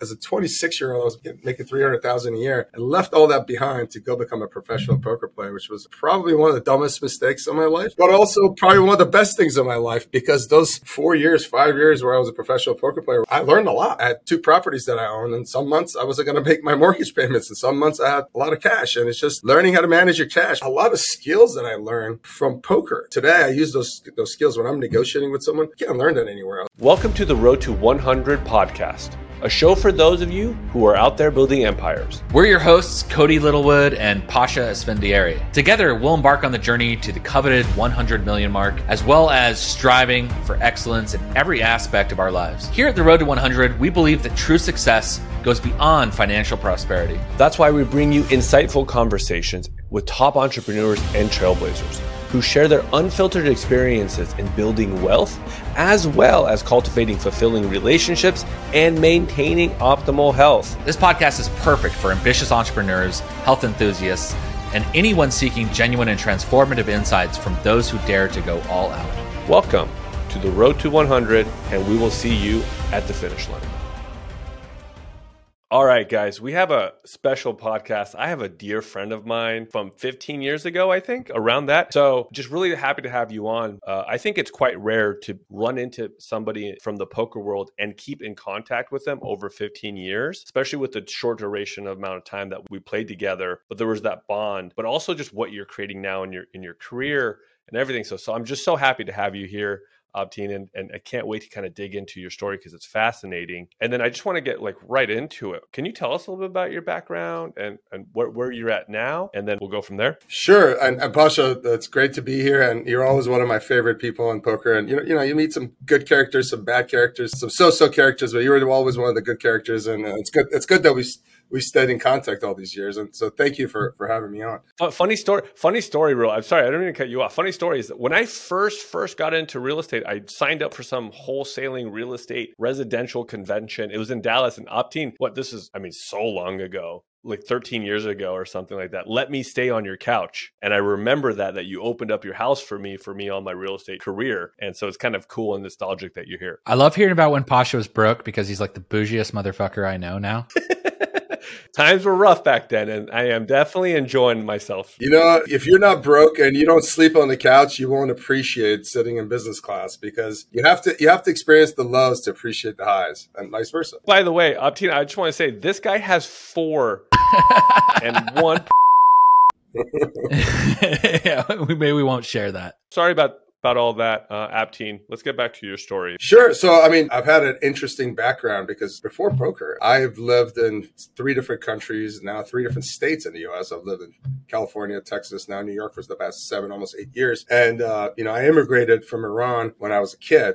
as a 26-year-old, I was making $300,000 a year and left all that behind to go become a professional poker player, which was probably one of the dumbest mistakes of my life, but also probably one of the best things of my life, because those 5 years where I was a professional poker player, I learned a lot. I had two properties that I owned, and some months I wasn't going to make my mortgage payments, and some months I had a lot of cash, and it's just learning how to manage your cash. A lot of skills that I learned from poker. Today, I use those skills when I'm negotiating with someone. You can't learn that anywhere else. Welcome to the Road to 100 podcast, a show for those of you who are out there building empires. We're your hosts, Cody Littlewood and Pasha Esfendieri. Together, we'll embark on the journey to the coveted 100 million mark, as well as striving for excellence in every aspect of our lives. Here at the Road to 100, we believe that true success goes beyond financial prosperity. That's why we bring you insightful conversations with top entrepreneurs and trailblazers who share their unfiltered experiences in building wealth, as well as cultivating fulfilling relationships and maintaining optimal health. This podcast is perfect for ambitious entrepreneurs, health enthusiasts, and anyone seeking genuine and transformative insights from those who dare to go all out. Welcome to the Road to 100, and we will see you at the finish line. All right, guys, we have a special podcast. I have a dear friend of mine from 15 years ago, I think, around that. So just really happy to have you on. I think it's quite rare to run into somebody from the poker world and keep in contact with them over 15 years, especially with the short duration of amount of time that we played together. But there was that bond, but also just what you're creating now in your career and everything. So I'm just so happy to have you here, Abdeen, and I can't wait to kind of dig into your story because it's fascinating. And then I just want to get right into it. Can you tell us a little bit about your background and where you're at now? And then we'll go from there. Sure. And Pasha, it's great to be here. And you're always one of my favorite people in poker. And you know, you meet some good characters, some bad characters, some so-so characters, but you were always one of the good characters. And it's good that we stayed in contact all these years. And so thank you for having me on. Funny story, real. I'm sorry, I didn't mean to cut you off. Funny story is that when I first got into real estate, I signed up for some wholesaling real estate residential convention. It was in Dallas, and Abdeen, so long ago, like 13 years ago or something like that. Let me stay on your couch. And I remember that you opened up your house for me on my real estate career. And so it's kind of cool and nostalgic that you're here. I love hearing about when Pasha was broke because he's like the bougiest motherfucker I know now. Times were rough back then, and I am definitely enjoying myself. You know, if you're not broke and you don't sleep on the couch, you won't appreciate sitting in business class because you have to experience the lows to appreciate the highs, and vice versa. By the way, Abdeen, I just want to say this guy has 4 and 1. Yeah, maybe we won't share that. Sorry about all that, Abdeen. Let's get back to your story. Sure. So, I've had an interesting background because before poker, I've lived in 3 different countries, now 3 different states in the U.S. I've lived in California, Texas, now New York for the past 7, almost 8 years. And, I immigrated from Iran when I was a kid.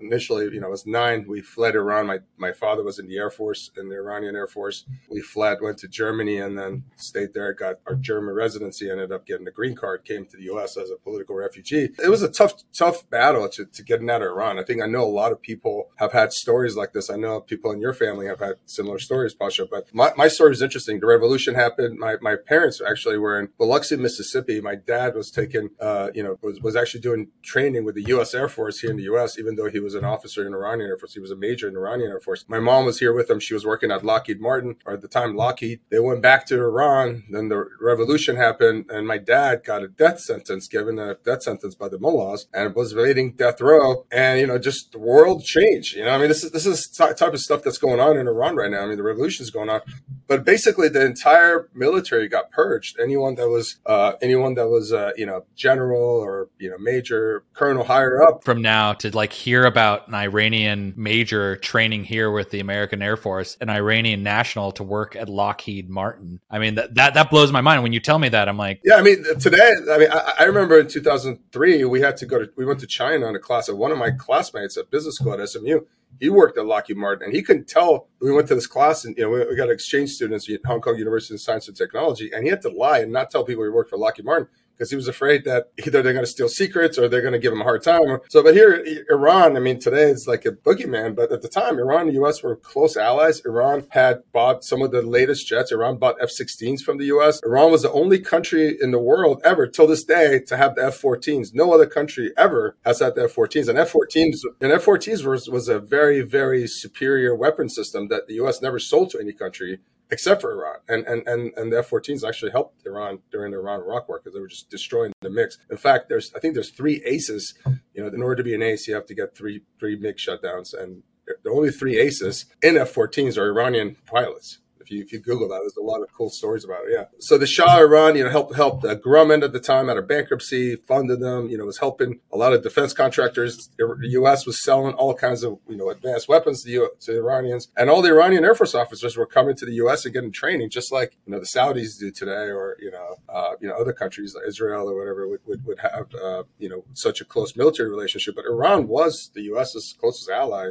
Initially, I was 9. We fled Iran. My father was in the Air Force, in the Iranian Air Force. We fled, went to Germany, and then stayed there, got our German residency, ended up getting a green card, came to the U.S. as a political refugee. It was a tough battle to getting out of Iran. I think I know a lot of people have had stories like this. I know people in your family have had similar stories, Pasha, but my story is interesting. The revolution happened. My parents actually were in Biloxi, Mississippi. My dad was taken, was actually doing training with the U.S. Air Force here in the U.S., even though he was an officer in Iranian Air Force. He was a major in Iranian Air Force. My mom was here with him. She was working at Lockheed Martin, or at the time Lockheed. They went back to Iran. Then the revolution happened, and my dad got a death sentence, given a death sentence by the mullahs, and was evading death row. And, just the world changed. This is type of stuff that's going on in Iran right now. The revolution is going on, but basically the entire military got purged. Anyone that was general or, major, colonel, higher up. From now to hear about an Iranian major training here with the American Air Force, an Iranian national to work at Lockheed Martin. That blows my mind. When you tell me that, I'm like, yeah, today, I remember in 2003, we went to China on a class, and one of my classmates at business school at SMU, he worked at Lockheed Martin, and he couldn't tell. We went to this class, and we got exchange students at Hong Kong University of Science and Technology, and he had to lie and not tell people he worked for Lockheed Martin, because he was afraid that either they're going to steal secrets or they're going to give him a hard time. So, but here, Iran, I mean, today is like a boogeyman, but at the time, Iran and the U.S. were close allies. Iran had bought some of the latest jets. Iran bought F-16s from the U.S. Iran was the only country in the world ever, till this day, to have the F-14s. No other country ever has had the F-14s. And F-14s was a very, very superior weapon system that the U.S. never sold to any country except for Iran. And the F-14s actually helped Iran during the Iran-Iraq war because they were just destroying the mix. In fact, I think there's three aces. You know, in order to be an ace, you have to get three MiG shutdowns. And the only three aces in F-14s are Iranian pilots. If you Google that, there's a lot of cool stories about it. Yeah. So the Shah of Iran, you know, helped Grumman at the time out of bankruptcy, funded them, you know, was helping a lot of defense contractors. The U.S. was selling all kinds of, you know, advanced weapons to the Iranians, and all the Iranian Air Force officers were coming to the U.S. and getting training, just like, you know, the Saudis do today, or you know other countries like Israel or whatever would have you know, such a close military relationship. But Iran was the U.S.'s closest ally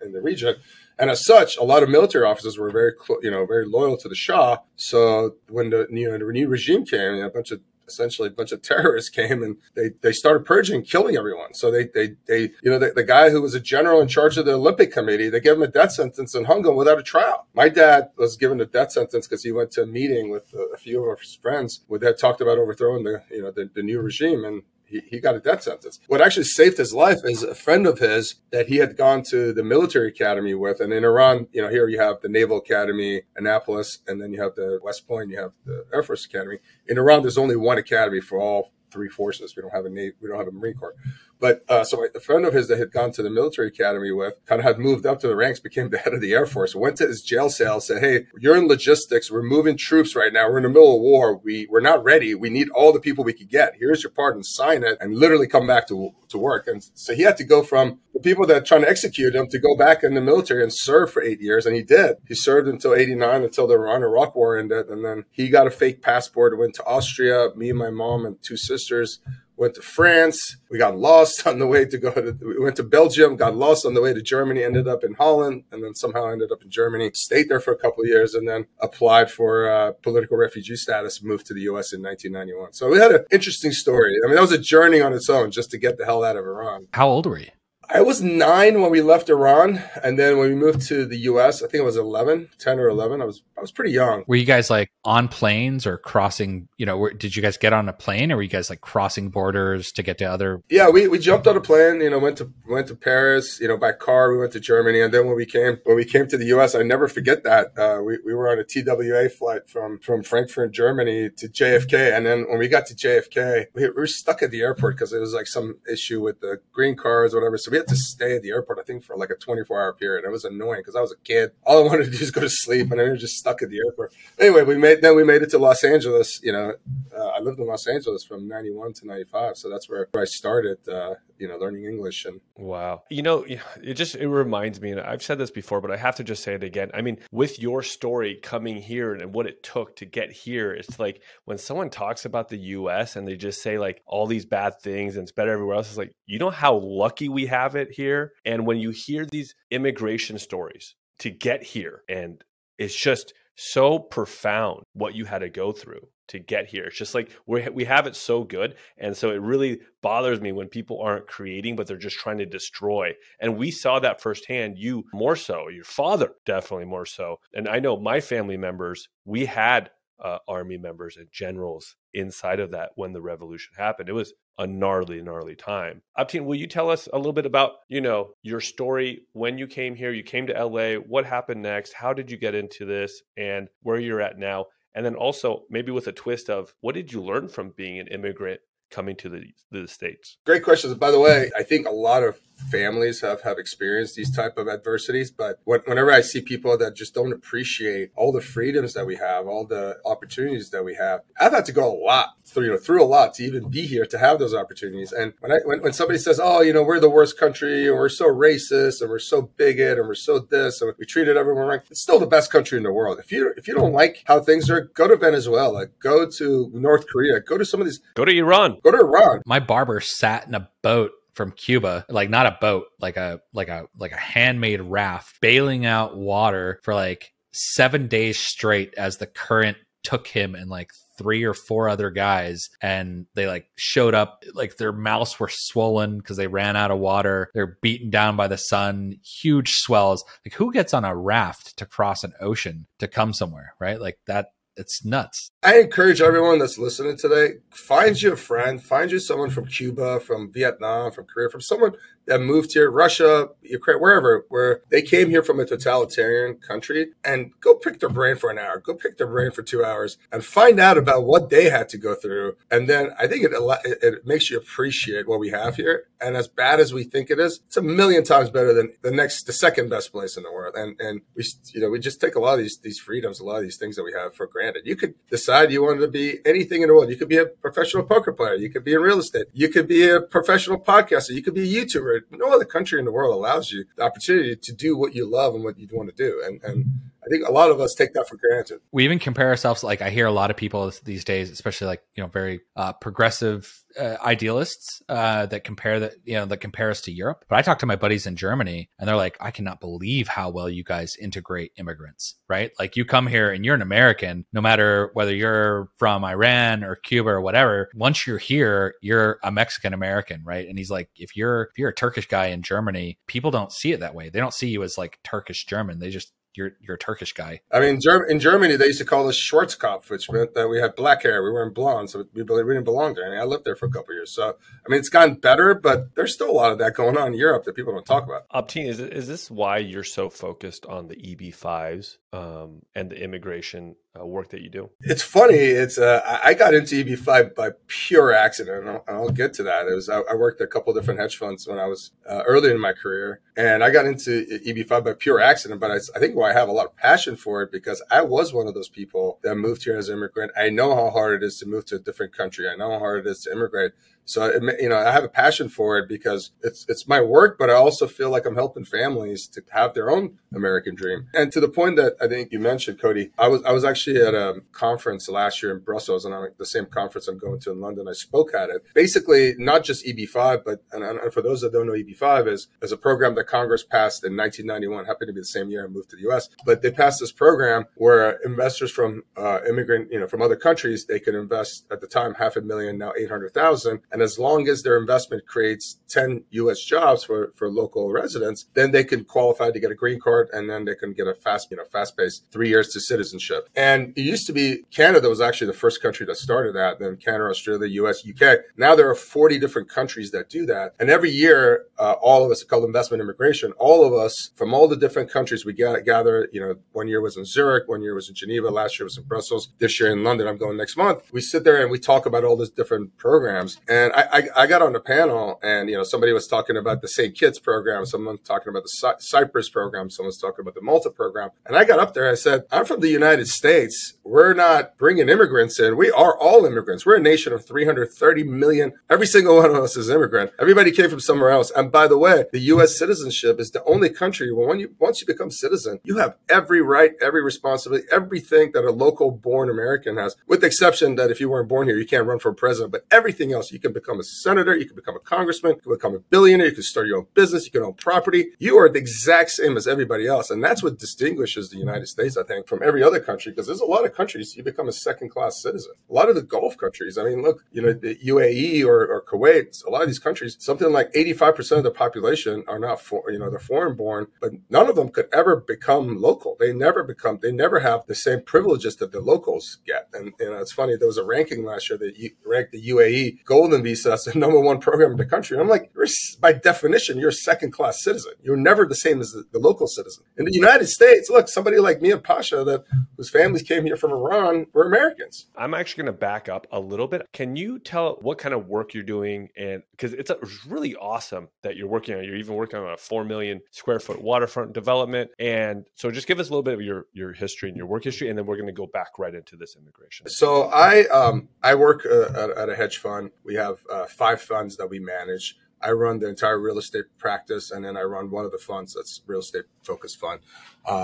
in the region. And as such, a lot of military officers were very loyal to the Shah. So when the new regime came, you know, a bunch of terrorists came, and they started purging, killing everyone. So the guy who was a general in charge of the Olympic Committee, they gave him a death sentence and hung him without a trial. My dad was given a death sentence because he went to a meeting with a few of his friends where they talked about overthrowing the new regime, and he got a death sentence. What actually saved his life is a friend of his that he had gone to the military academy with. And in Iran, you know, here you have the Naval Academy, Annapolis, and then you have the West Point, you have the Air Force Academy. In Iran, there's only one academy for all three forces. We don't have a Navy, we don't have a Marine Corps. But so a friend of his that had gone to the military academy with kind of had moved up to the ranks, became the head of the Air Force, went to his jail cell, said, "Hey, you're in logistics. We're moving troops right now. We're in the middle of war. We're not ready. We need all the people we could get. Here's your pardon. Sign it and literally come back to work." And so he had to go from the people that are trying to execute him to go back in the military and serve for 8 years. And he did. He served until 89, until the Iran-Iraq war ended. And then he got a fake passport, went to Austria. Me and my mom and two sisters went to France. We got lost on the way we went to Belgium, got lost on the way to Germany, ended up in Holland, and then somehow ended up in Germany, stayed there for a couple of years, and then applied for political refugee status, moved to the U.S. in 1991. So we had an interesting story. I mean, that was a journey on its own just to get the hell out of Iran. How old were you? I was 9 when we left Iran, and then when we moved to the U.S., I think I was 10 or 11. I was pretty young. Were you guys like on planes or crossing, you know, did you guys get on a plane, or were you guys like crossing borders to get to other? Yeah, we jumped on a plane, you know, went to Paris, you know, by car, we went to Germany. And then when we came to the U.S., I never forget that. We were on a TWA flight from Frankfurt, Germany to JFK. And then when we got to JFK, we were stuck at the airport because it was like some issue with the green cards, whatever. So we had to stay at the airport, I think, for like a 24-hour period. It was annoying because I was a kid. All I wanted to do is go to sleep, and I was just stuck at the airport. Anyway, we made it to Los Angeles. You know, I lived in Los Angeles from 91 to 95, so that's where I started, you know, learning English. And wow, you know, it reminds me, and I've said this before, but I have to just say it again. I mean, with your story coming here and what it took to get here, it's like when someone talks about the U.S. and they just say like all these bad things and it's better everywhere else. It's like, you know how lucky we have it here. And when you hear these immigration stories to get here, and it's just so profound what you had to go through to get here. It's just like we have it so good. And so it really bothers me when people aren't creating, but they're just trying to destroy. And we saw that firsthand, you more so, your father definitely more so. And I know my family members, we had army members and generals inside of that when the revolution happened. It was a gnarly time. Abdeen, will you tell us a little bit about, you know, your story when you came here? You came to LA. What happened next? How did you get into this, and where you're at now? And then also maybe with a twist of what did you learn from being an immigrant coming to the States? Great questions. By the way, I think a lot of families have experienced these type of adversities, but whenever I see people that just don't appreciate all the freedoms that we have, all the opportunities that we have, I've had to go through a lot to even be here to have those opportunities. And when somebody says, "Oh, you know, we're the worst country, and we're so racist, and we're so bigoted, and we're so this, and we treated everyone wrong," it's still the best country in the world. If you don't like how things are, go to Venezuela, go to North Korea, go to some of these, go to Iran, go to Iran. My barber sat in a boat from Cuba, like not a boat, like a handmade raft, bailing out water for like 7 days straight as the current took him and like 3 or 4 other guys, and they like showed up, like their mouths were swollen because they ran out of water. They're beaten down by the sun, huge swells. Like, who gets on a raft to cross an ocean to come somewhere, right? Like that. It's nuts. I encourage everyone that's listening today, find you a friend, find you someone from Cuba, from Vietnam, from Korea, from someone that moved here, Russia, Ukraine, wherever, where they came here from a totalitarian country, and go pick their brain for an hour, go pick their brain for 2 hours and find out about what they had to go through. And then I think it makes you appreciate what we have here. And as bad as we think it is, it's a million times better than the second best place in the world. And we, you know, we just take a lot of these freedoms, a lot of these things that we have for granted. You could decide you wanted to be anything in the world. You could be a professional poker player. You could be in real estate. You could be a professional podcaster. You could be a YouTuber. No other country in the world allows you the opportunity to do what you love and what you want to do. And I think a lot of us take that for granted. We even compare ourselves, like I hear a lot of people these days, especially like, you know, very progressive idealists that compare us to Europe. But I talk to my buddies in Germany and they're like, I cannot believe how well you guys integrate immigrants, right? Like you come here and you're an American, no matter whether you're from Iran or Cuba or whatever, once you're here, you're a Mexican American, right? And he's like, if you're a Turkish guy in Germany, people don't see it that way. They don't see you as like Turkish German. They just, you're a Turkish guy. I mean, in Germany, they used to call us Schwarzkopf, which meant that we had black hair. We weren't blonde, so we didn't belong there. I mean, I lived there for a couple of years. So, I mean, it's gotten better, but there's still a lot of that going on in Europe that people don't talk about. Abdeen, is this why you're so focused on the EB-5s and the immigration work that you do? It's funny. It's I got into EB-5 by pure accident, and I'll get to that. It was I worked at a couple of different hedge funds when I was early in my career, and I got into EB-5 by pure accident. But I think why I have a lot of passion for it, because I was one of those people that moved here as an immigrant. I know how hard it is to move to a different country. I know how hard it is to immigrate. So, you know, I have a passion for it because it's my work, but I also feel like I'm helping families to have their own American dream. And to the point that I think you mentioned, Cody, I was actually at a conference last year in Brussels, and I'm at the same conference I'm going to in London. I spoke at it. Basically, not just EB-5, but and for those that don't know, EB-5 is a program that Congress passed in 1991, happened to be the same year I moved to the U.S., but they passed this program where investors from from other countries, they could invest at the time $500,000, now $800,000. And as long as their investment creates 10 U.S. jobs for local residents, then they can qualify to get a green card, and then they can get a fast-paced 3 years to citizenship. And it used to be Canada was actually the first country that started that. Then Canada, Australia, U.S., U.K. Now there are 40 different countries that do that. And every year, all of us, called investment immigration, all of us from all the different countries we gather. You know, one year was in Zurich, one year was in Geneva, last year was in Brussels, this year in London. I'm going next month. We sit there and we talk about all these different programs. And I got on the panel, and you know, somebody was talking about the St. Kitts program, someone talking about the Cyprus program, someone's talking about the Malta program. And I got up there and I said, I'm from the United States. We're not bringing immigrants in. We are all immigrants. We're a nation of 330 million. Every single one of us is immigrant. Everybody came from somewhere else. And by the way, the U.S. citizenship is the only country where once you become citizen, you have every right, every responsibility, everything that a local born American has, with the exception that if you weren't born here, you can't run for president, but everything else, you can become a senator, you can become a congressman, you can become a billionaire, you can start your own business, you can own property. You are the exact same as everybody else. And that's what distinguishes the United States, I think, from every other country, because there's a lot of countries you become a second-class citizen. A lot of the Gulf countries, I mean, look, you know, the UAE or Kuwait, a lot of these countries, something like 85% of the population are not, they're foreign-born, but none of them could ever become local. They never have the same privileges that the locals get. And, you know, it's funny, there was a ranking last year that ranked the UAE Golden Visa as the #1 program in the country. And I'm like, by definition, you're a second-class citizen. You're never the same as the local citizen. In the United States, look, somebody like me and Pasha, whose families came here from Iran, were Americans. I'm actually going to back up a little bit. Can you tell what kind of work you're doing? And because it's really awesome that you're working on, you're even working on a 4 million square foot waterfront development. And so just give us a little bit of your history and your work history, and then we're going to go back right into this immigration. So I work at a hedge fund. We have 5 funds that we manage. I run the entire real estate practice, and then I run one of the funds that's real estate focused fund.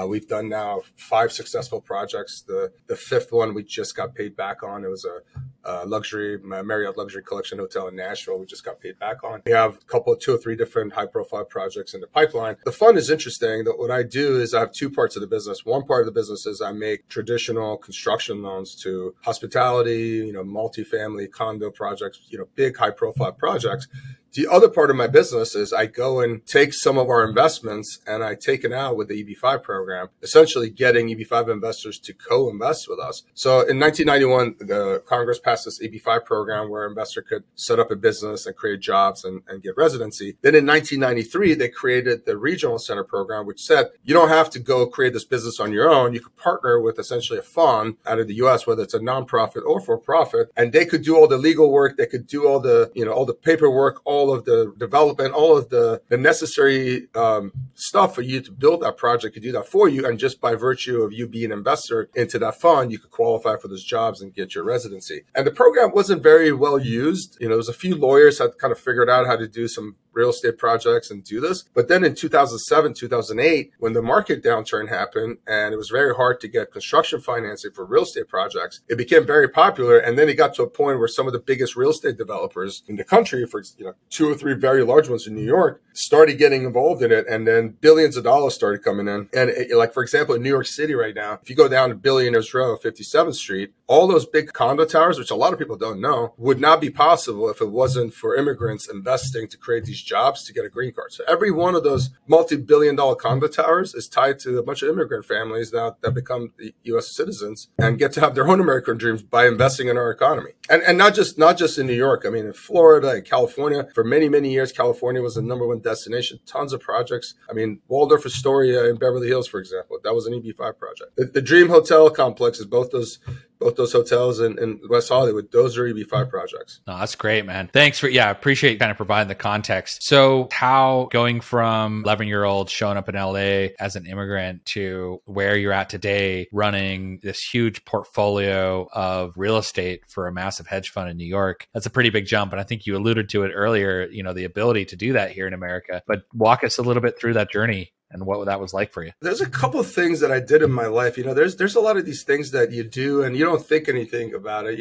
We've done now 5 successful projects. The 5th one we just got paid back on. It was a luxury Marriott Luxury Collection hotel in Nashville. We just got paid back on. We have a couple, 2 or 3 different high profile projects in the pipeline. The fund is interesting. That what I do is I have 2 parts of the business. One part of the business is I make traditional construction loans to hospitality, multifamily condo projects, big high profile projects. The other part of my business is I go and take some of our investments and I take it out with the EB-5 program, essentially getting EB-5 investors to co-invest with us. So in 1991, the Congress passed this EB-5 program where an investor could set up a business and create jobs and get residency. Then in 1993, they created the Regional Center program, which said you don't have to go create this business on your own. You could partner with essentially a fund out of the U.S., whether it's a nonprofit or for-profit, and they could do all the legal work. They could do all the, all the paperwork, all of the development, all of the necessary stuff for you to build that project, could do that for you. And just by virtue of you being an investor into that fund, you could qualify for those jobs and get your residency. And the program wasn't very well used. There was a few lawyers that kind of figured out how to do some real estate projects and do this. But then in 2007, 2008, when the market downturn happened and it was very hard to get construction financing for real estate projects, it became very popular. And then it got to a point where some of the biggest real estate developers in the country, for 2 or 3 very large ones in New York, started getting involved in it. And then billions of dollars started coming in. And for example, in New York City right now, if you go down to Billionaires Row, 57th Street, all those big condo towers, which a lot of people don't know, would not be possible if it wasn't for immigrants investing to create these jobs to get a green card. So every one of those multi-billion-dollar condo towers is tied to a bunch of immigrant families now that become U.S. citizens and get to have their own American dreams by investing in our economy. And not just in New York. I mean, in Florida and California, for many, many years, California was the number 1 destination. Tons of projects. I mean, Waldorf Astoria in Beverly Hills, for example, that was an EB-5 project. The Dream Hotel complex is both those hotels in West Hollywood. Those are EB-5 projects. No, that's great, man. Thanks for, I appreciate kind of providing the context. So how going from 11-year-old showing up in LA as an immigrant to where you're at today, running this huge portfolio of real estate for a massive hedge fund in New York, that's a pretty big jump. And I think you alluded to it earlier, the ability to do that here in America, but walk us a little bit through that journey and what that was like for you. There's a couple of things that I did in my life. There's a lot of these things that you do and you don't think anything about it.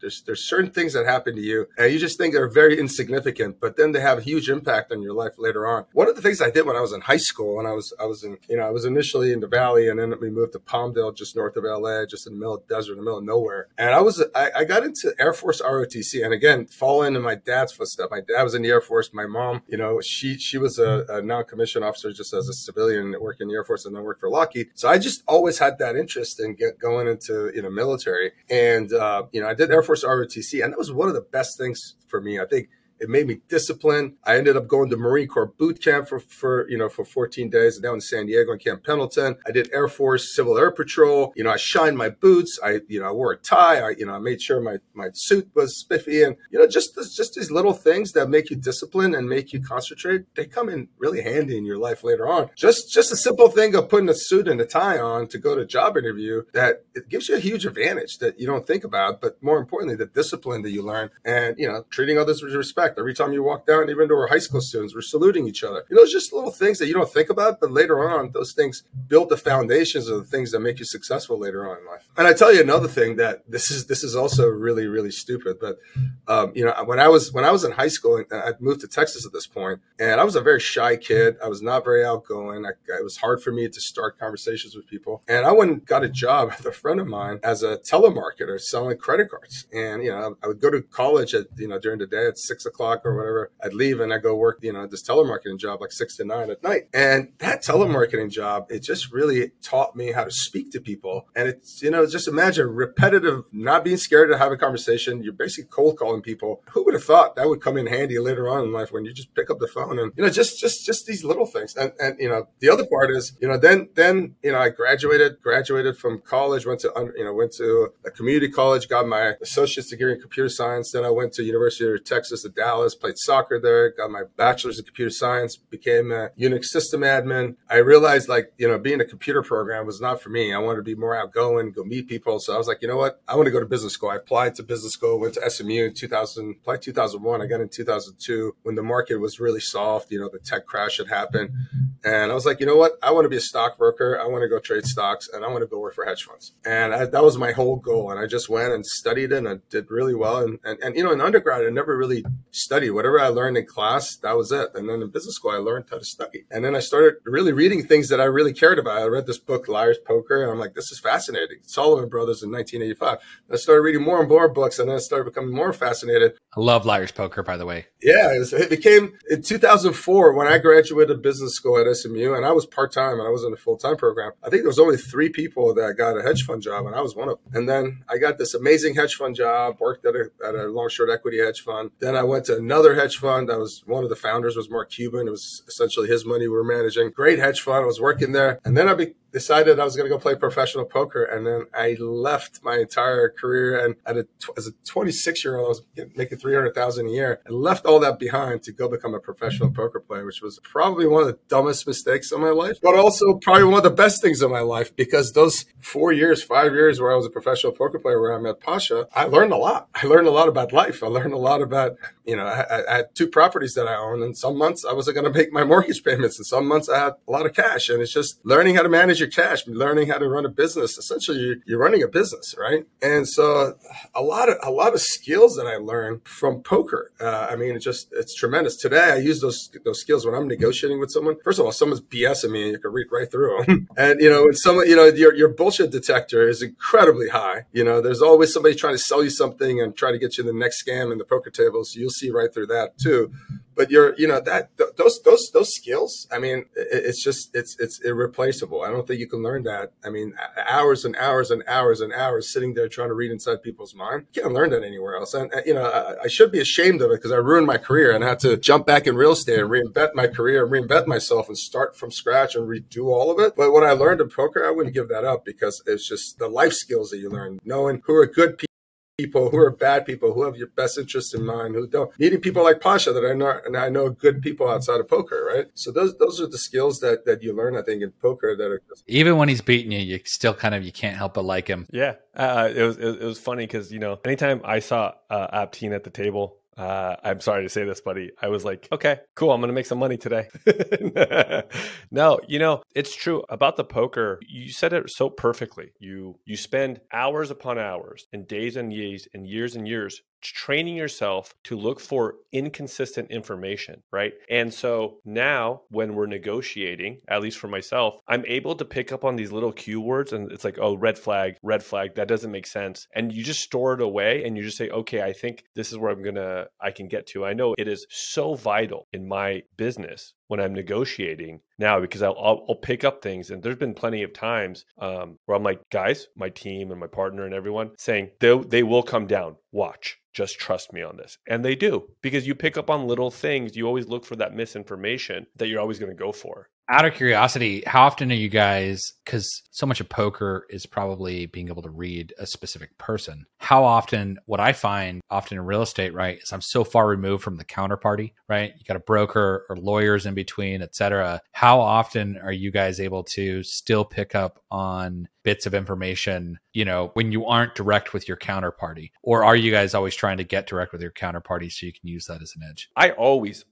There's certain things that happen to you and you just think they're very insignificant, but then they have a huge impact on your life later on. One of the things I did when I was in high school, and I was initially in the Valley, and then we moved to Palmdale, just north of LA, just in the middle of the desert, in the middle of nowhere. And I got into Air Force ROTC, and again, following in my dad's footsteps. My dad was in the Air Force. My mom, she was a non-commissioned officer, just as a civilian working in the Air Force, and then worked for Lockheed. So I just always had that interest in going into military. And I did Air Force ROTC, and that was one of the best things for me. I think it made me disciplined. I ended up going to Marine Corps boot camp for 14 days down in San Diego in Camp Pendleton. I did Air Force Civil Air Patrol. I shined my boots. I wore a tie. I made sure my suit was spiffy, and just these little things that make you disciplined and make you concentrate. They come in really handy in your life later on. Just a simple thing of putting a suit and a tie on to go to a job interview, that it gives you a huge advantage that you don't think about, but more importantly, the discipline that you learn, and treating others with respect. Every time you walk down, even to our high school students, we're saluting each other. It's just little things that you don't think about, but later on, those things build the foundations of the things that make you successful later on in life. And I tell you another thing that this is also really, really stupid. But when I was in high school, and I'd moved to Texas at this point, and I was a very shy kid. I was not very outgoing. It was hard for me to start conversations with people. And I went and got a job with a friend of mine as a telemarketer selling credit cards. And I would go to college at during the day at 6 o'clock. Or whatever, I'd leave and I go work, this telemarketing job, like 6 to 9 at night. And that telemarketing job, it just really taught me how to speak to people. And it's, just imagine repetitive, not being scared to have a conversation. You're basically cold calling people. Who would have thought that would come in handy later on in life when you just pick up the phone and, just these little things. And the other part is, then I graduated from college, went to a community college, got my associate's degree in computer science. Then I went to University of Texas at Dallas, played soccer there, got my bachelor's in computer science, became a Unix system admin. I realized, like, you know, being a computer program was not for me. I wanted to be more outgoing, go meet people. So I was like, you know what? I want to go to business school. I applied to business school, went to SMU in 2000, applied 2001. I got in 2002 when the market was really soft. You know, the tech crash had happened. And I was like, you know what? I want to be a stockbroker. I want to go trade stocks and I want to go work for hedge funds. And that was my whole goal. And I just went and studied and I did really well. And you know, in undergrad, I never really studied. Whatever I learned in class, that was it. And then in business school, I learned how to study. And then I started really reading things that I really cared about. I read this book, Liar's Poker. And I'm like, this is fascinating. Sullivan Brothers in 1985. And I started reading more and more books. And then I started becoming more fascinated. I love Liar's Poker, by the way. Yeah. It became in 2004 when I graduated business school at SMU. And I was part-time and I was in a full-time program. I think there was only 3 people that got a hedge fund job. And I was one of them. And then I got this amazing hedge fund job, worked at a long-short equity hedge fund. Then I went to another hedge fund. I was one of the founders was Mark Cuban. It was essentially his money we were managing. Great hedge fund. I was working there. And then I decided I was going to go play professional poker. And then I left my entire career. And as a 26-year-old, I was making $300,000 a year. I left all that behind to go become a professional poker player, which was probably one of the dumbest mistakes of my life, but also probably one of the best things of my life, because those 5 years where I was a professional poker player, where I met Pasha, I learned a lot. I learned a lot about life. I learned a lot about, you know, I had 2 properties that I owned, and some months I wasn't going to make my mortgage payments, and some months I had a lot of cash. And it's just learning how to manage your cash, learning how to run a business. Essentially, you're running a business, right? And so a lot of skills that I learned from poker. I mean, it's tremendous. Today, I use those skills when I'm negotiating with someone. First of all, someone's BSing me, and you can read right through them. And you know, someone, you know, your bullshit detector is incredibly high. You know, there's always somebody trying to sell you something and try to get you the next scam in the poker table. So you'll see right through that too. But those skills, I mean, it's irreplaceable. I don't think you can learn that. I mean, hours and hours and hours and hours sitting there trying to read inside people's mind. You can't learn that anywhere else. And, you know, I should be ashamed of it because I ruined my career and I had to jump back in real estate and reinvent my career and reinvent myself and start from scratch and redo all of it. But what I learned in poker, I wouldn't give that up because it's just the life skills that you learn, knowing who are good people, who are bad people, who have your best interests in mind, who don't. Meeting people like Pasha that I know, and I know good people outside of poker, right? So those are the skills that you learn, I think, in poker that are just... Even when he's beating you, you still kind of, you can't help but like him. Yeah. It was funny because, you know, anytime I saw Abdeen at the table, I'm sorry to say this, buddy, I was like, okay, cool, I'm going to make some money today. No, you know, it's true about the poker. You said it so perfectly. You spend hours upon hours and days and days and years training yourself to look for inconsistent information, right? And so now when we're negotiating, at least for myself, I'm able to pick up on these little cue words and it's like, oh, red flag, that doesn't make sense. And you just store it away and you just say, okay, I think this is where I can get to. I know it is so vital in my business when I'm negotiating now, because I'll pick up things. And there's been plenty of times where I'm like, guys, my team and my partner and everyone saying they will come down. Watch. Just trust me on this. And they do, because you pick up on little things. You always look for that misinformation that you're always going to go for. Out of curiosity, how often are you guys, because so much of poker is probably being able to read a specific person. How often, what I find often in real estate, right, is I'm so far removed from the counterparty, right? You got a broker or lawyers in between, et cetera. How often are you guys able to still pick up on bits of information, you know, when you aren't direct with your counterparty? Or are you guys always trying to get direct with your counterparty so you can use that as an edge? I always,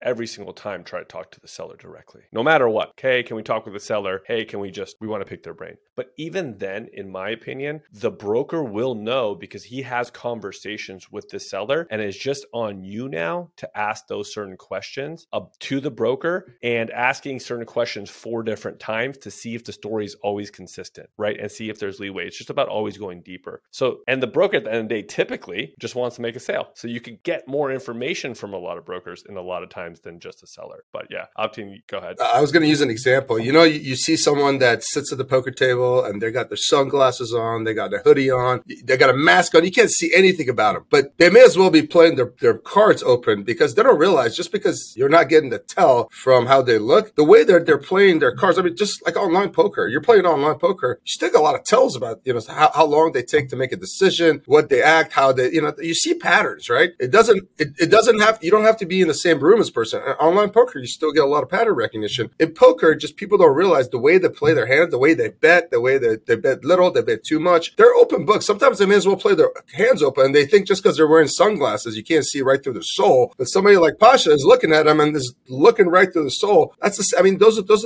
every single time try to talk to the seller directly, no matter what. Okay, can we talk with the seller? Hey, can we want to pick their brain. But even then, in my opinion, the broker will know because he has conversations with the seller, and it's just on you now to ask those certain questions up to the broker, and asking certain questions 4 different times to see if the story is always consistent, right? And see if there's leeway. It's just about always going deeper. So, and the broker at the end of the day typically just wants to make a sale. So you could get more information from a lot of brokers in a lot of times times than just a seller. But yeah, Abdeen, go ahead. I was going to use an example. You know, you see someone that sits at the poker table and they got their sunglasses on, they got a hoodie on, they got a mask on. You can't see anything about them, but they may as well be playing their cards open, because they don't realize, just because you're not getting the tell from how they look, the way that they're playing their cards. I mean, just like online poker, you're playing online poker, you still got a lot of tells about, you know, how long they take to make a decision, what they act, how they, you know, you see patterns, right? You don't have to be in the same room as person. In online poker, you still get a lot of pattern recognition. In poker, just people don't realize the way they play their hand, the way they bet, the way they bet little, they bet too much. They're open books. Sometimes they may as well play their hands open, and they think just because they're wearing sunglasses, you can't see right through their soul. But somebody like Pasha is looking at them and is looking right through the soul. Those are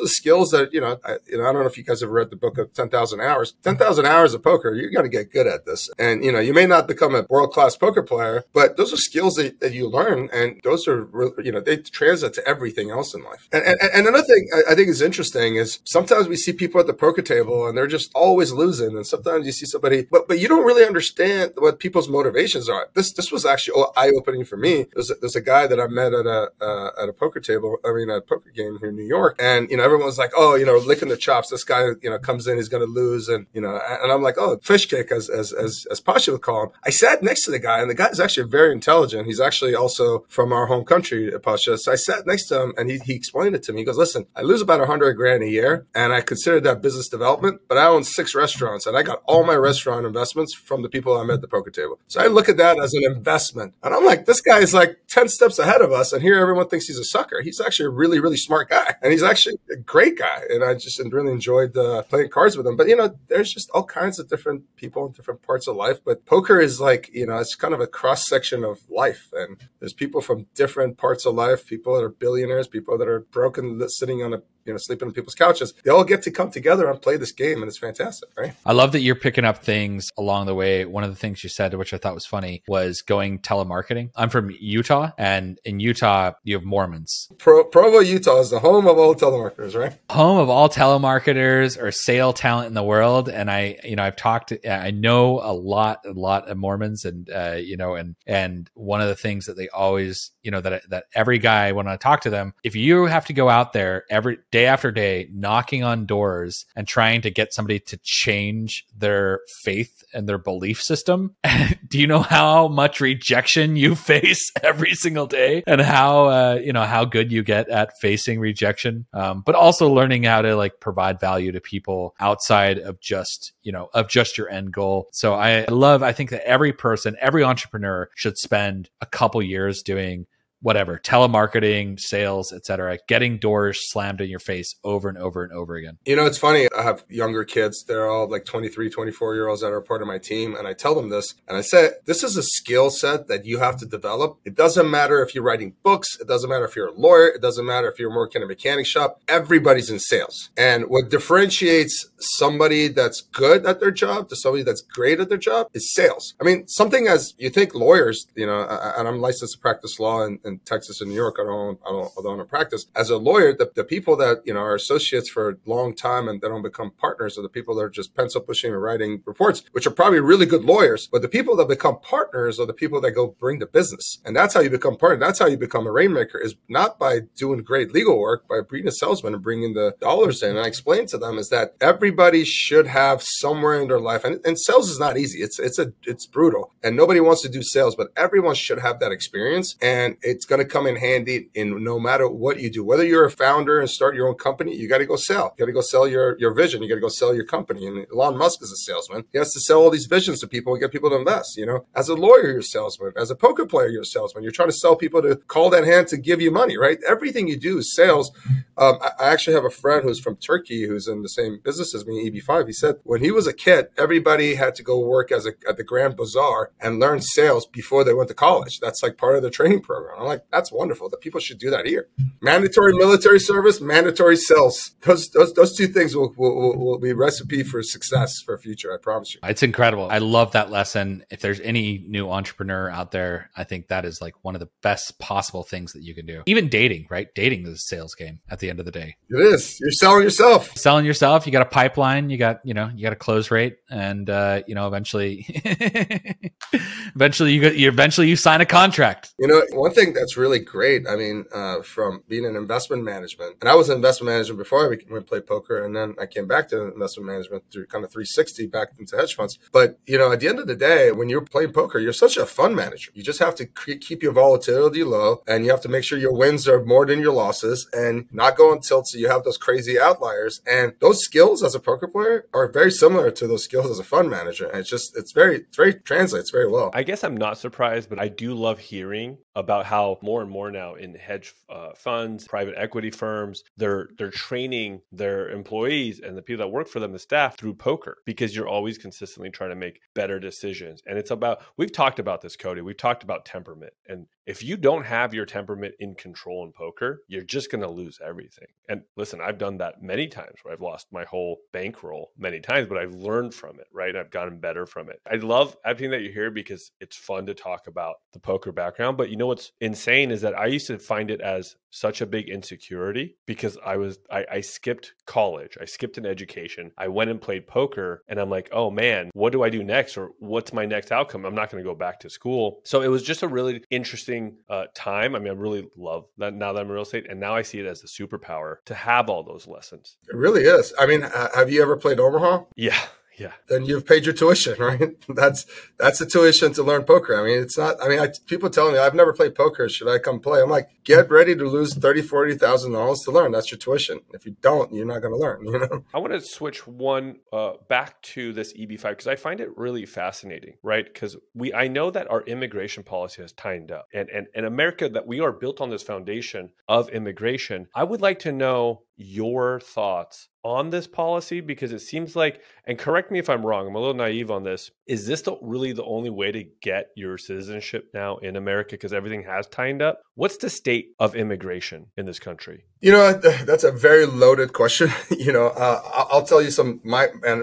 the skills that, I don't know if you guys have read the book of 10,000 hours. 10,000 hours of poker, you're going to get good at this. And, you know, you may not become a world-class poker player, but those are skills that you learn. And those are, they translate to everything else in life. And another thing I think is interesting is sometimes we see people at the poker table and they're just always losing. And sometimes you see somebody, but you don't really understand what people's motivations are. This was actually eye-opening for me. There's a guy that I met at a poker game here in New York. And, everyone's like, oh, licking their chops. This guy, comes in, he's going to lose. And, and I'm like, oh, fish kick, as Pasha would call him. I sat next to the guy, and the guy's actually very intelligent. He's actually also from our home country, Pasha. So I sat next to him, and he explained it to me. He goes, listen, I lose about $100,000 a year, and I consider that business development, but I own 6 restaurants, and I got all my restaurant investments from the people I met at the poker table. So I look at that as an investment. And I'm like, this guy is like 10 steps ahead of us, and here everyone thinks he's a sucker. He's actually a really, really smart guy, and he's actually a great guy. And I just really enjoyed playing cards with him. But, there's just all kinds of different people in different parts of life. But poker is like, it's kind of a cross section of life. And there's people from different parts of life, people that are billionaires, people that are broken, sitting on a sleeping on people's couches. They all get to come together and play this game, and it's fantastic, right? I love that you're picking up things along the way. One of the things you said, which I thought was funny, was going telemarketing. I'm from Utah, and in Utah, you have Mormons. Provo, Utah is the home of all telemarketers, right? Home of all telemarketers or sale talent in the world. And I know a lot of Mormons, and, and one of the things that they always, that every guy, when I talk to them, if you have to go out there every day after day, knocking on doors and trying to get somebody to change their faith and their belief system. Do you know how much rejection you face every single day, and how good you get at facing rejection? But also learning how to provide value to people outside of just your end goal. So I think that every person, every entrepreneur should spend a couple years doing whatever, telemarketing, sales, et cetera, getting doors slammed in your face over and over and over again. It's funny. I have younger kids. They're all 23, 24-year-olds that are part of my team. And I tell them this, and I say, this is a skill set that you have to develop. It doesn't matter if you're writing books. It doesn't matter if you're a lawyer. It doesn't matter if you're working in a mechanic shop. Everybody's in sales. And what differentiates somebody that's good at their job to somebody that's great at their job is sales. I mean, something as you think lawyers, and I'm licensed to practice law in Texas and New York, I don't practice. As a lawyer, the people that, are associates for a long time and they don't become partners are the people that are just pencil pushing and writing reports, which are probably really good lawyers. But the people that become partners are the people that go bring the business. And that's how you become partner. That's how you become a rainmaker, is not by doing great legal work, by being a salesman and bringing the dollars in. And I explained to them is that everybody should have somewhere in their life. And sales is not easy. It's brutal. And nobody wants to do sales, but everyone should have that experience. And it's going to come in handy in no matter what you do. Whether you're a founder and start your own company, you got to go sell. You got to go sell your vision. You got to go sell your company. And Elon Musk is a salesman. He has to sell all these visions to people and get people to invest. As a lawyer, you're a salesman. As a poker player, you're a salesman. You're trying to sell people to call that hand to give you money, right? Everything you do is sales. I actually have a friend who's from Turkey who's in the same business as me, EB-5. He said when he was a kid, everybody had to go work at the Grand Bazaar and learn sales before they went to college. That's part of the training program. I'm like, that's wonderful. The people should do that here. Mandatory military service, mandatory sales. Those two things will be recipe for success for future. I promise you. It's incredible. I love that lesson. If there's any new entrepreneur out there, I think that is one of the best possible things that you can do. Even dating, right? Dating is a sales game at the end of the day. It is. You're selling yourself. You got a pipeline. You got a close rate, and eventually you sign a contract. One thing that's really great. I mean, from being in investment management, and I was in investment management before I went play poker, and then I came back to investment management through kind of 360 back into hedge funds. But, you know, at the end of the day, when you're playing poker, you're such a fund manager. You just have to keep your volatility low, and you have to make sure your wins are more than your losses and not go on tilt so you have those crazy outliers. And those skills as a poker player are very similar to those skills as a fund manager. And it's just, it's very translates very well. I guess I'm not surprised, but I do love hearing about how more and more now in hedge funds, private equity firms, they're training their employees and the people that work for them, the staff, through poker, because you're always consistently trying to make better decisions. And it's about, we've talked about this, Cody, we've talked about temperament. And if you don't have your temperament in control in poker, you're just going to lose everything. And listen, I've done that many times where I've lost my whole bankroll many times, but I've learned from it, right? I've gotten better from it. I love everything that you hear because it's fun to talk about the poker background. But you know what's insane is that I used to find it as such a big insecurity because I skipped college. I skipped an education. I went and played poker and I'm like, oh man, what do I do next? Or what's my next outcome? I'm not going to go back to school. So it was just a really interesting time. I mean, I really love that now that I'm in real estate, and now I see it as a superpower to have all those lessons. It really is. I mean, have you ever played Omaha? Yeah. Then you've paid your tuition, right? That's the tuition to learn poker. I mean, it's not, people tell me, I've never played poker. Should I come play? I'm like, get ready to lose $30,000-$40,000 to learn. That's your tuition. If you don't, you're not going to learn, you know? I want to switch back to this EB-5 because I find it really fascinating, right? Because I know that our immigration policy has tightened up, and America, that we are built on this foundation of immigration. I would like to know your thoughts on this policy, because it seems like, and correct me if I'm wrong, I'm a little naive on this, is this really the only way to get your citizenship now in America because everything has tightened up? What's the state of immigration in this country? You know, that's a very loaded question. You know, I'll tell you and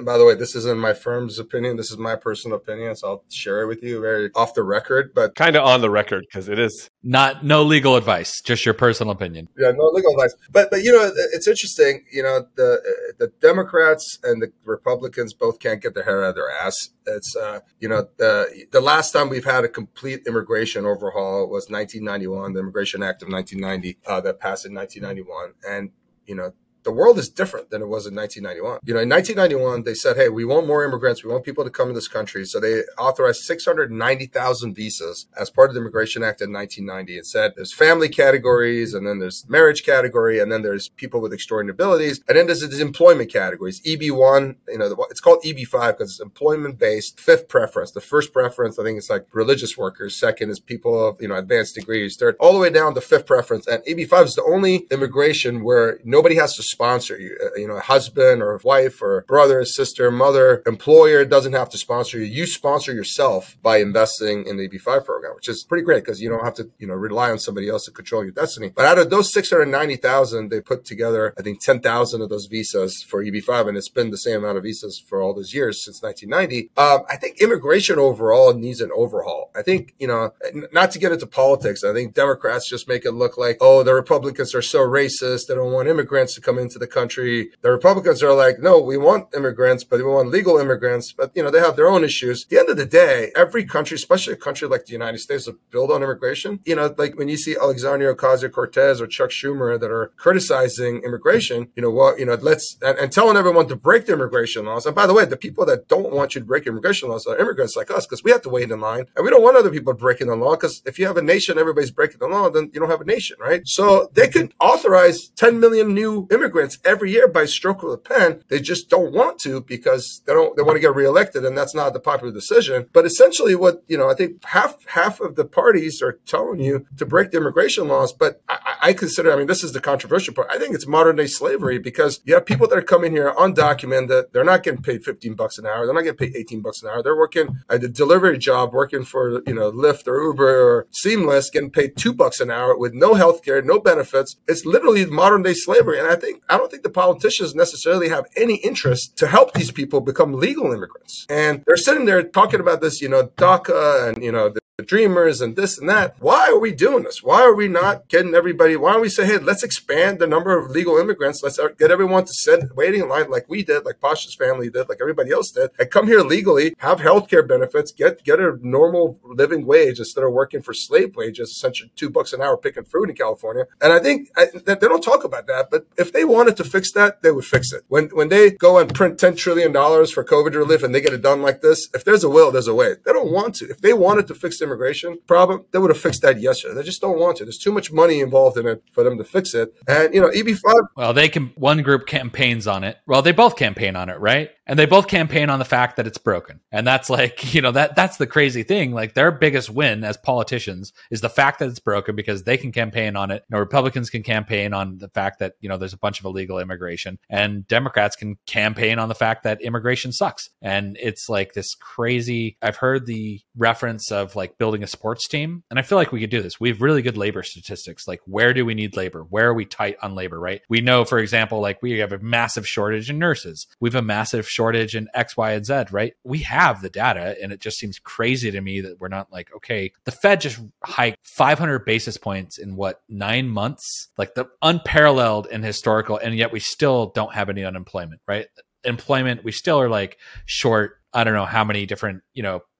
by the way, this isn't my firm's opinion. This is my personal opinion. So I'll share it with you very off the record, but kind of on the record because it is no legal advice, just your personal opinion. Yeah, no legal advice. But you know, it's interesting. You know, the Democrats and the Republicans both can't get their hair out of their ass. It's, you know, the last time we've had a complete immigration overhaul was 1991, the Immigration Act of 1990 that passed in 1991. And, you know, the world is different than it was in 1991. You know, in 1991, they said, hey, we want more immigrants. We want people to come to this country. So they authorized 690,000 visas as part of the Immigration Act in 1990. It said there's family categories, and then there's marriage category, and then there's people with extraordinary abilities. And then there's these employment categories. EB1, you know, it's called EB5 because it's employment-based, fifth preference. The first preference, I think it's like religious workers. Second is people of, you know, advanced degrees. Third, all the way down to fifth preference. And EB5 is the only immigration where nobody has to sponsor you. You know, a husband or a wife or brother, sister, mother, employer doesn't have to sponsor you. You sponsor yourself by investing in the EB-5 program, which is pretty great because you don't have to, you know, rely on somebody else to control your destiny. But out of those 690,000, they put together, I think, 10,000 of those visas for EB-5, and it's been the same amount of visas for all those years since 1990. I think immigration overall needs an overhaul. I think, you know, not to get into politics, I think Democrats just make it look like, oh, the Republicans are so racist. They don't want immigrants to come into the country. The Republicans are like, no, we want immigrants, but we want legal immigrants. But, you know, they have their own issues. At the end of the day, every country, especially a country like the United States, is built on immigration. You know, like when you see Alexandria Ocasio-Cortez or Chuck Schumer that are criticizing immigration, you know, well, you know, and telling everyone to break the immigration laws. And by the way, the people that don't want you to break immigration laws are immigrants like us, because we have to wait in line, and we don't want other people breaking the law, because if you have a nation, everybody's breaking the law, then you don't have a nation, right? So they could authorize 10 million new immigrants every year by stroke of the pen. They just don't want to, because they want to get reelected, and that's not the popular decision. But essentially, what, you know, I think half of the parties are telling you to break the immigration laws. But I consider, I mean, this is the controversial part, I think it's modern day slavery, because you have people that are coming here undocumented. They're not getting paid $15 an hour. They're not getting paid $18 an hour. They're working at a delivery job, working for, you know, Lyft or Uber or Seamless, getting paid $2 an hour with no health care, no benefits. It's literally modern day slavery. And I think I don't think the politicians necessarily have any interest to help these people become legal immigrants. And they're sitting there talking about this, DACA and, the dreamers and this and that. Why are we doing this? Why are we not getting everybody? Why don't we say, hey, let's expand the number of legal immigrants. Let's get everyone to sit waiting in line like we did, like Pasha's family did, like everybody else did, and come here legally, have healthcare benefits, get a normal living wage instead of working for slave wages, essentially $2 an hour picking fruit in California. And I think they don't talk about that, but if they wanted to fix that, they would fix it. When they go and print $10 trillion for COVID relief and they get it done like this, if there's a will, there's a way. They don't want to. If they wanted to fix immigration problem, they would have fixed that yesterday. They just don't want to. There's too much money involved in it for them to fix it. And, EB-5. Well, one group campaigns on it. Well, they both campaign on it, right? And they both campaign on the fact that it's broken. And that's like, that's the crazy thing. Like their biggest win as politicians is the fact that it's broken because they can campaign on it. Republicans can campaign on the fact that, there's a bunch of illegal immigration, and Democrats can campaign on the fact that immigration sucks. And it's like this crazy, I've heard the reference of like building a sports team. And I feel like we could do this. We have really good labor statistics. Like where do we need labor? Where are we tight on labor, right? We know, for example, like we have a massive shortage in nurses. We have a massive shortage in X, Y, and Z, right? We have the data, and it just seems crazy to me that we're not like, okay, the Fed just hiked 500 basis points in 9 months, like the unparalleled and historical, and yet we still don't have any unemployment, right? Employment, we still are like short, I don't know how many different,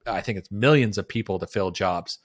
I think it's millions of people to fill jobs.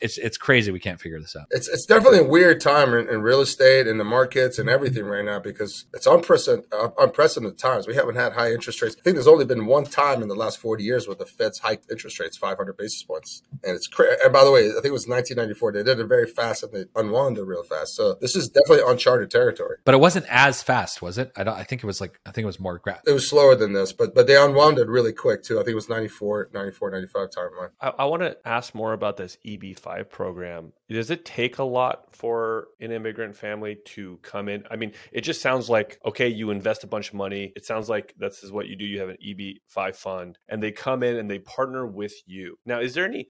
It's crazy. We can't figure this out. It's definitely a weird time in real estate and the markets and everything right now, because it's unprecedented times. We haven't had high interest rates. I think there's only been one time in the last 40 years where the Fed's hiked interest rates 500 basis points. And it's crazy. And by the way, I think it was 1994. They did it very fast and they unwound it real fast. So this is definitely uncharted territory. But it wasn't as fast, was it? I think it was more gradual. It was slower than this, but they unwound it really quick too. I think it was 94, 95. Timeline. I want to ask more about this EB-5 program. Does it take a lot for an immigrant family to come in? I mean, it just sounds like, okay, you invest a bunch of money. It sounds like this is what you do. You have an EB-5 fund and they come in and they partner with you. Now, is there any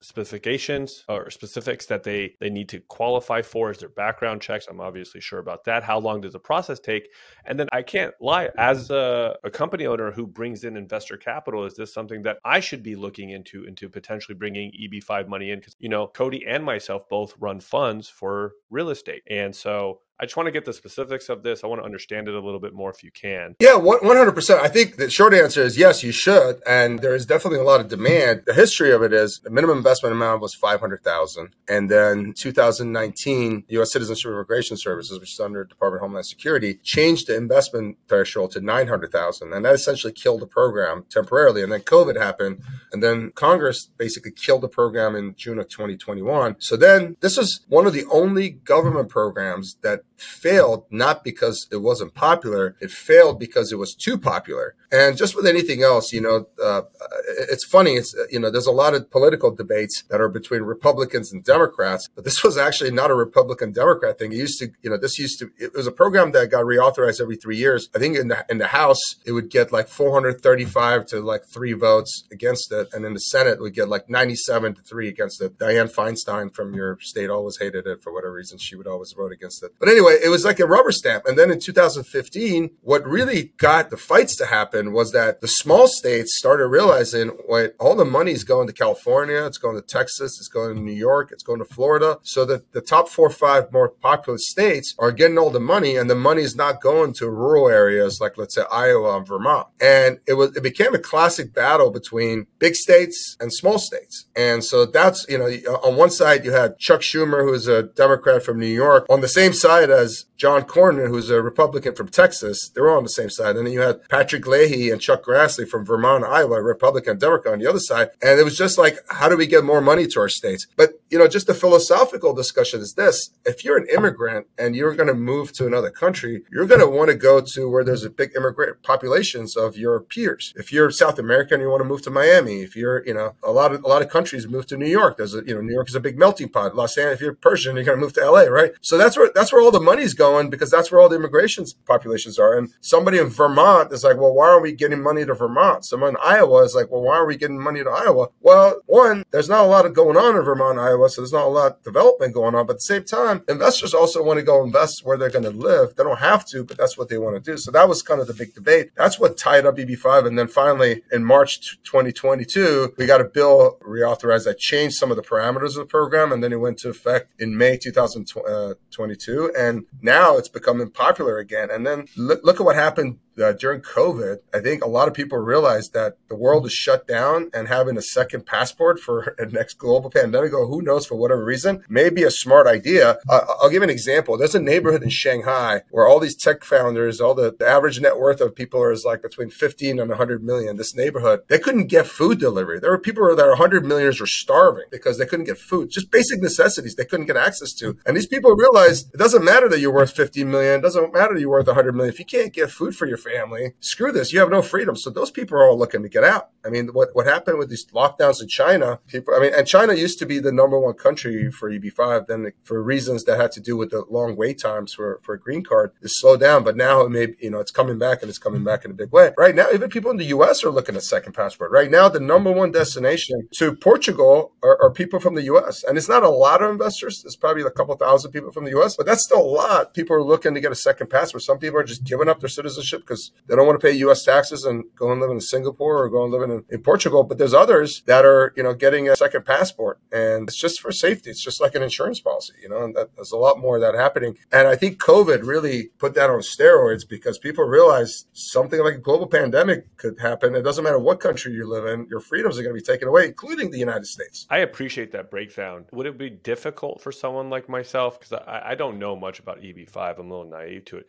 specifications or specifics that they need to qualify for? Is there background checks? I'm obviously sure about that. How long does the process take? And then I can't lie, as a company owner who brings in investor capital, is this something that I should be looking into potentially bringing EB-5 money in? Because, Cody and myself both run funds for real estate. And so I just want to get the specifics of this. I want to understand it a little bit more if you can. Yeah, 100%. I think the short answer is yes, you should. And there is definitely a lot of demand. The history of it is the minimum investment amount was $500,000. And then 2019, U.S. Citizenship Immigration Services, which is under Department of Homeland Security, changed the investment threshold to $900,000. And that essentially killed the program temporarily. And then COVID happened. And then Congress basically killed the program in June of 2021. So then this is one of the only government programs that failed, not because it wasn't popular. It failed because it was too popular. And just with anything else, it's funny. There's a lot of political debates that are between Republicans and Democrats, but this was actually not a Republican-Democrat thing. It was a program that got reauthorized every 3 years. I think in the House, it would get like 435 to like 3 votes against it. And in the Senate, it would get like 97 to 3 against it. Dianne Feinstein from your state always hated it for whatever reason. She would always vote against it. But anyway, it was like a rubber stamp. And then in 2015, what really got the fights to happen was that the small states started realizing, wait, all the money is going to California, it's going to Texas, it's going to New York, it's going to Florida. So that the top 4 or 5 more popular states are getting all the money, and the money is not going to rural areas like, let's say, Iowa and Vermont. And it became a classic battle between big states and small states. And so that's, on one side, you had Chuck Schumer, who is a Democrat from New York, on the same side as John Cornyn, who's a Republican from Texas. They're all on the same side. And then you had Patrick Leahy and Chuck Grassley from Vermont, Iowa, Republican and Democrat on the other side. And it was just like, how do we get more money to our states? But, just the philosophical discussion is this. If you're an immigrant and you're going to move to another country, you're going to want to go to where there's a big immigrant populations of your peers. If you're South American, you want to move to Miami. If you're, a lot of countries move to New York. There's New York is a big melting pot. Los Angeles, if you're Persian, you're going to move to LA, right? So that's where all the money's going because that's where all the immigration populations are. And somebody in Vermont is like, well, why aren't we getting money to Vermont? Someone in Iowa is like, well, why aren't we getting money to Iowa? Well, one, there's not a lot going on in Vermont, Iowa, so there's not a lot of development going on. But at the same time, investors also want to go invest where they're going to live. They don't have to, but that's what they want to do. So that was kind of the big debate. That's what tied up EB-5. And then finally, in March 2022, we got a bill reauthorized that changed some of the parameters of the program. And then it went to effect in May 2022. And now it's becoming popular again. And then look at what happened during COVID. I think a lot of people realized that the world is shut down, and having a second passport for a next global pandemic, or who knows, for whatever reason, may be a smart idea. I'll give an example. There's a neighborhood in Shanghai where all these tech founders, all the average net worth of people is like between 15 and 100 million. This neighborhood, they couldn't get food delivery. There were people that are 100 millionaires were starving because they couldn't get food, just basic necessities they couldn't get access to. And these people realized it doesn't matter that you're worth 50 million. It doesn't matter that you're worth 100 million. If you can't get food for your family, screw this. You have no freedom. So those people are all looking to get out. I mean, what happened with these lockdowns in China, people, I mean, and China used to be the number one country for EB-5, then for reasons that had to do with the long wait times for a green card, is slowed down. But now it may, you know, it's coming back, and it's coming back in a big way. Right now, even people in the U.S. are looking at second passport. Right now, the number one destination to Portugal are people from the U.S. And it's not a lot of investors. It's probably a couple thousand people from the U.S., but that's still a lot. People are looking to get a second passport. Some people are just giving up their citizenship because they don't want to pay U.S. taxes and go and live in Singapore or go and live in Portugal. But there's others that are, you know, getting a second passport, and it's just for safety. It's just like an insurance policy, you know, and there's a lot more of that happening. And I think COVID really put that on steroids because people realized something like a global pandemic could happen. It doesn't matter what country you live in, your freedoms are going to be taken away, including the United States. I appreciate that breakdown. Would it be difficult for someone like myself, because I don't know much about EB-5, I'm a little naive to it,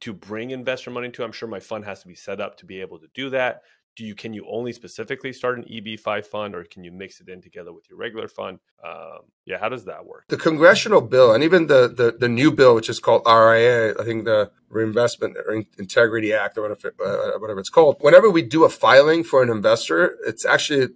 to bring investor money to? I'm sure my fund has to be set up to be able to do that. Can you only specifically start an EB-5 fund, or can you mix it in together with your regular fund? Yeah, how does that work? The congressional bill, and even the new bill, which is called RIA, I think the Reinvestment or Integrity Act, or whatever it's called. Whenever we do a filing for an investor, it's actually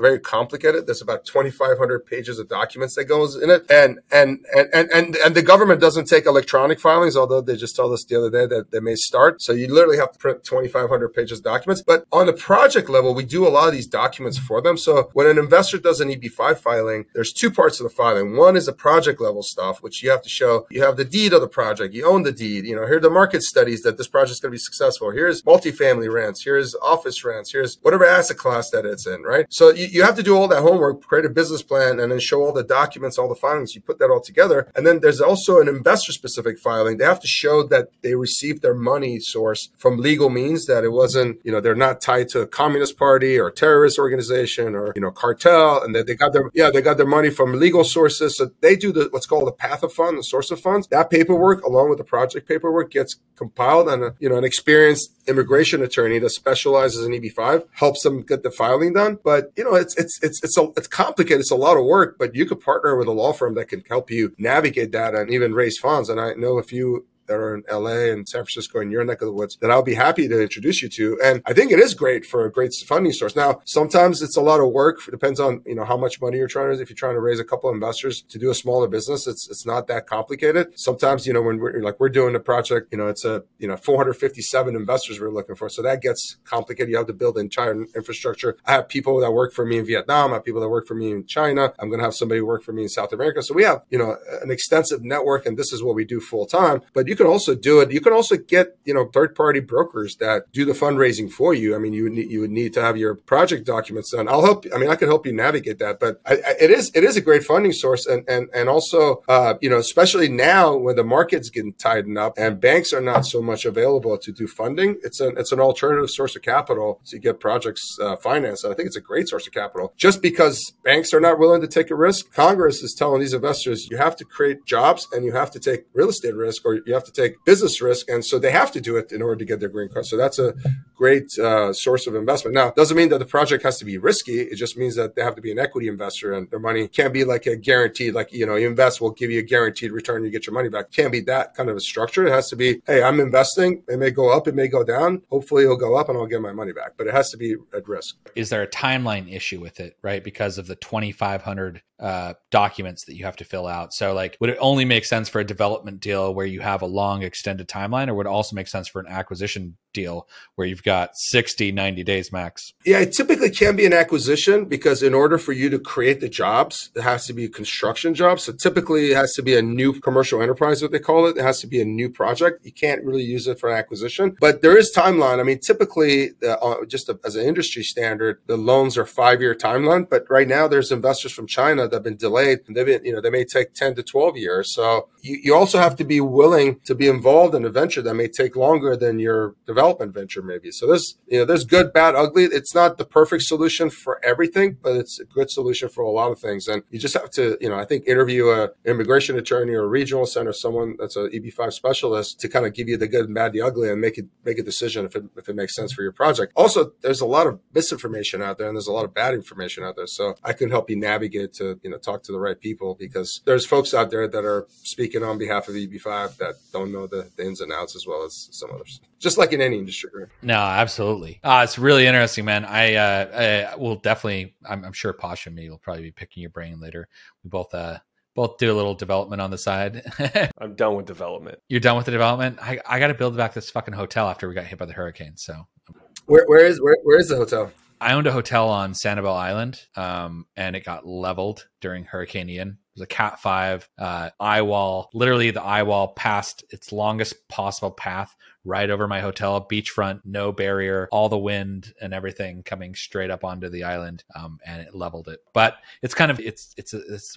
very complicated. There's about 2,500 pages of documents that goes in it, and the government doesn't take electronic filings, although they just told us the other day that they may start. So you literally have to print 2,500 pages of documents. But on the project level, we do a lot of these documents for them. So when an investor does an EB-5 filing, there's two parts of the filing. One is the project level stuff, which you have to show you have the deed of the project, you own the deed, you know, here are the market studies that this project is going to be successful. Here's multifamily rents. Here's office rents. Here's whatever asset class that it's in, right? So you have to do all that homework, create a business plan, and then show all the documents, all the filings. You put that all together. And then there's also an investor-specific filing. They have to show that they received their money source from legal means, that it wasn't, you know, they're not tied to a communist party or a terrorist organization or, you know, cartel, and that they got their money from legal sources. So they do the what's called the path of fund, the source of funds. That paperwork, along with the project paperwork, gets compiled, and an experienced immigration attorney that specializes in EB-5 helps them get the filing done. But you know, it's complicated. It's a lot of work, but you could partner with a law firm that can help you navigate that and even raise funds. And I know a few that are in LA and San Francisco and your neck of the woods that I'll be happy to introduce you to. And I think it is great for a great funding source. Now, sometimes it's a lot of work. It depends on, you know, how much money you're trying to, if you're trying to raise a couple of investors to do a smaller business, it's not that complicated. Sometimes, you know, when we're doing a project, you know, it's 457 investors we're looking for. So that gets complicated. You have to build entire infrastructure. I have people that work for me in Vietnam. I have people that work for me in China. I'm going to have somebody work for me in South America. So we have, you know, an extensive network, and this is what we do full time. But you can also do it. You can also get, you know, third-party brokers that do the fundraising for you. I mean, you would need to have your project documents done. I'll help. I mean, I can help you navigate that. But it is a great funding source, and also, you know, especially now when the market's getting tightened up and banks are not so much available to do funding, it's an alternative source of capital to get projects financed. And I think it's a great source of capital. Just because banks are not willing to take a risk, Congress is telling these investors, you have to create jobs and you have to take real estate risk, or you have to take business risk. And so they have to do it in order to get their green card. So that's a great source of investment. Now, it doesn't mean that the project has to be risky. It just means that they have to be an equity investor, and their money can't be like a guaranteed, like, you know, you invest, we'll give you a guaranteed return, you get your money back. It can't be that kind of a structure. It has to be, hey, I'm investing. It may go up, it may go down. Hopefully it'll go up and I'll get my money back, but it has to be at risk. Is there a timeline issue with it, right? Because of the 2,500 documents that you have to fill out. So like, would it only make sense for a development deal where you have a long extended timeline, or would it also make sense for an acquisition deal where you've got 60, 90 days max? Yeah, it typically can be an acquisition because in order for you to create the jobs, it has to be construction jobs. So typically it has to be a new commercial enterprise, what they call it. It has to be a new project. You can't really use it for an acquisition, but there is timeline. I mean, typically just as an industry standard, the loans are 5-year timeline, but right now there's investors from China that have been delayed and they've been, you know, they may take 10 to 12 years. So you also have to be willing to be involved in a venture that may take longer than your development venture maybe. So there's, you know, there's good, bad, ugly. It's not the perfect solution for everything, but it's a good solution for a lot of things. And you just have to, you know, I think interview an immigration attorney or a regional center, someone that's an EB-5 specialist to kind of give you the good, bad, the ugly and make a decision if it makes sense for your project. Also, there's a lot of misinformation out there and there's a lot of bad information out there. So I can help you navigate to, you know, talk to the right people because there's folks out there that are speaking on behalf of EB-5 that don't know the ins and outs as well as some others. Just like in any industry. No, absolutely. It's really interesting, man. I will definitely, I'm sure Pasha and me will probably be picking your brain later. We both do a little development on the side. I'm done with development. You're done with the development? I got to build back this fucking hotel after we got hit by the hurricane. So where is the hotel? I owned a hotel on Sanibel Island, and it got leveled during Hurricane Ian. It was a Cat 5 eye wall. Literally, the eye wall passed its longest possible path right over my hotel, beachfront, no barrier, all the wind and everything coming straight up onto the island, and it leveled it. But it's kind of it's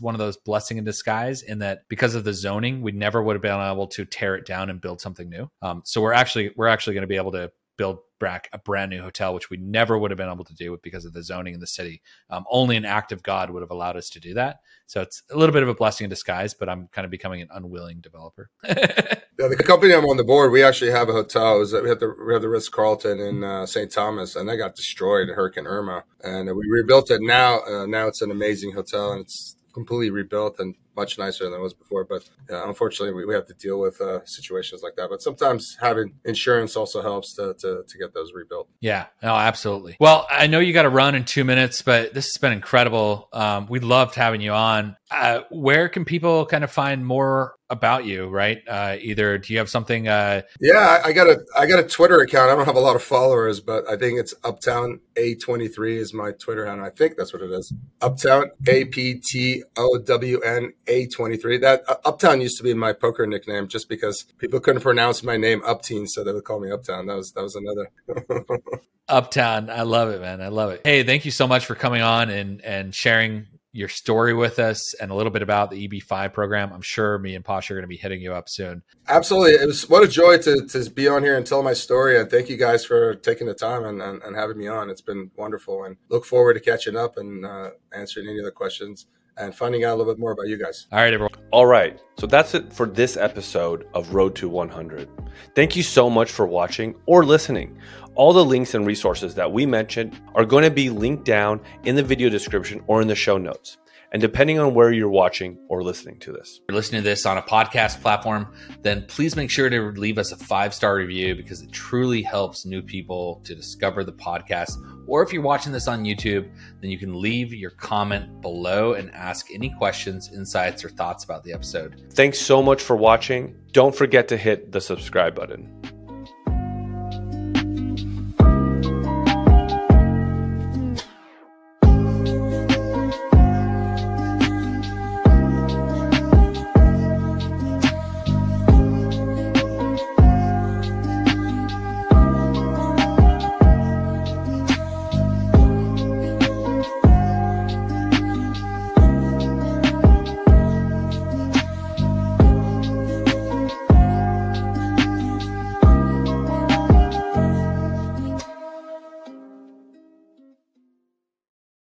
one of those blessing in disguise in that because of the zoning, we never would have been able to tear it down and build something new. So we're actually going to be able to build back a brand new hotel, which we never would have been able to do because of the zoning in the city. Only an act of God would have allowed us to do that. So it's a little bit of a blessing in disguise, but I'm kind of becoming an unwilling developer. Yeah, the company I'm on the board, we actually have a hotel. We have the Ritz Carlton in St. Thomas, and that got destroyed in Hurricane Irma. And we rebuilt it now. Now it's an amazing hotel, and it's completely rebuilt and much nicer than it was before. But unfortunately, we have to deal with situations like that. But sometimes having insurance also helps to get those rebuilt. Yeah, no, absolutely. Well, I know you got to run in 2 minutes, but this has been incredible. We loved having you on. Where can people kind of find more about you, right? Either do you have something? Yeah, I got a Twitter account. I don't have a lot of followers, but I think it's Uptown A23 is my Twitter handle. I think that's what it is. Uptown Uptown A23. That Uptown used to be my poker nickname, just because people couldn't pronounce my name Upteen, so they would call me Uptown. That was another. Uptown, I love it, man. I love it. Hey, thank you so much for coming on and sharing your story with us and a little bit about the EB-5 program. I'm sure me and Pasha are going to be hitting you up soon. Absolutely. It was what a joy to be on here and tell my story. And thank you guys for taking the time and having me on. It's been wonderful, and look forward to catching up and answering any other questions and finding out a little bit more about you guys. All right, everyone. All right. So that's it for this episode of Road to 100. Thank you so much for watching or listening. All the links and resources that we mentioned are going to be linked down in the video description or in the show notes. And depending on where you're watching or listening to this, if you're listening to this on a podcast platform, then please make sure to leave us a 5-star review because it truly helps new people to discover the podcast. Or if you're watching this on YouTube, then you can leave your comment below and ask any questions, insights, or thoughts about the episode. Thanks so much for watching. Don't forget to hit the subscribe button.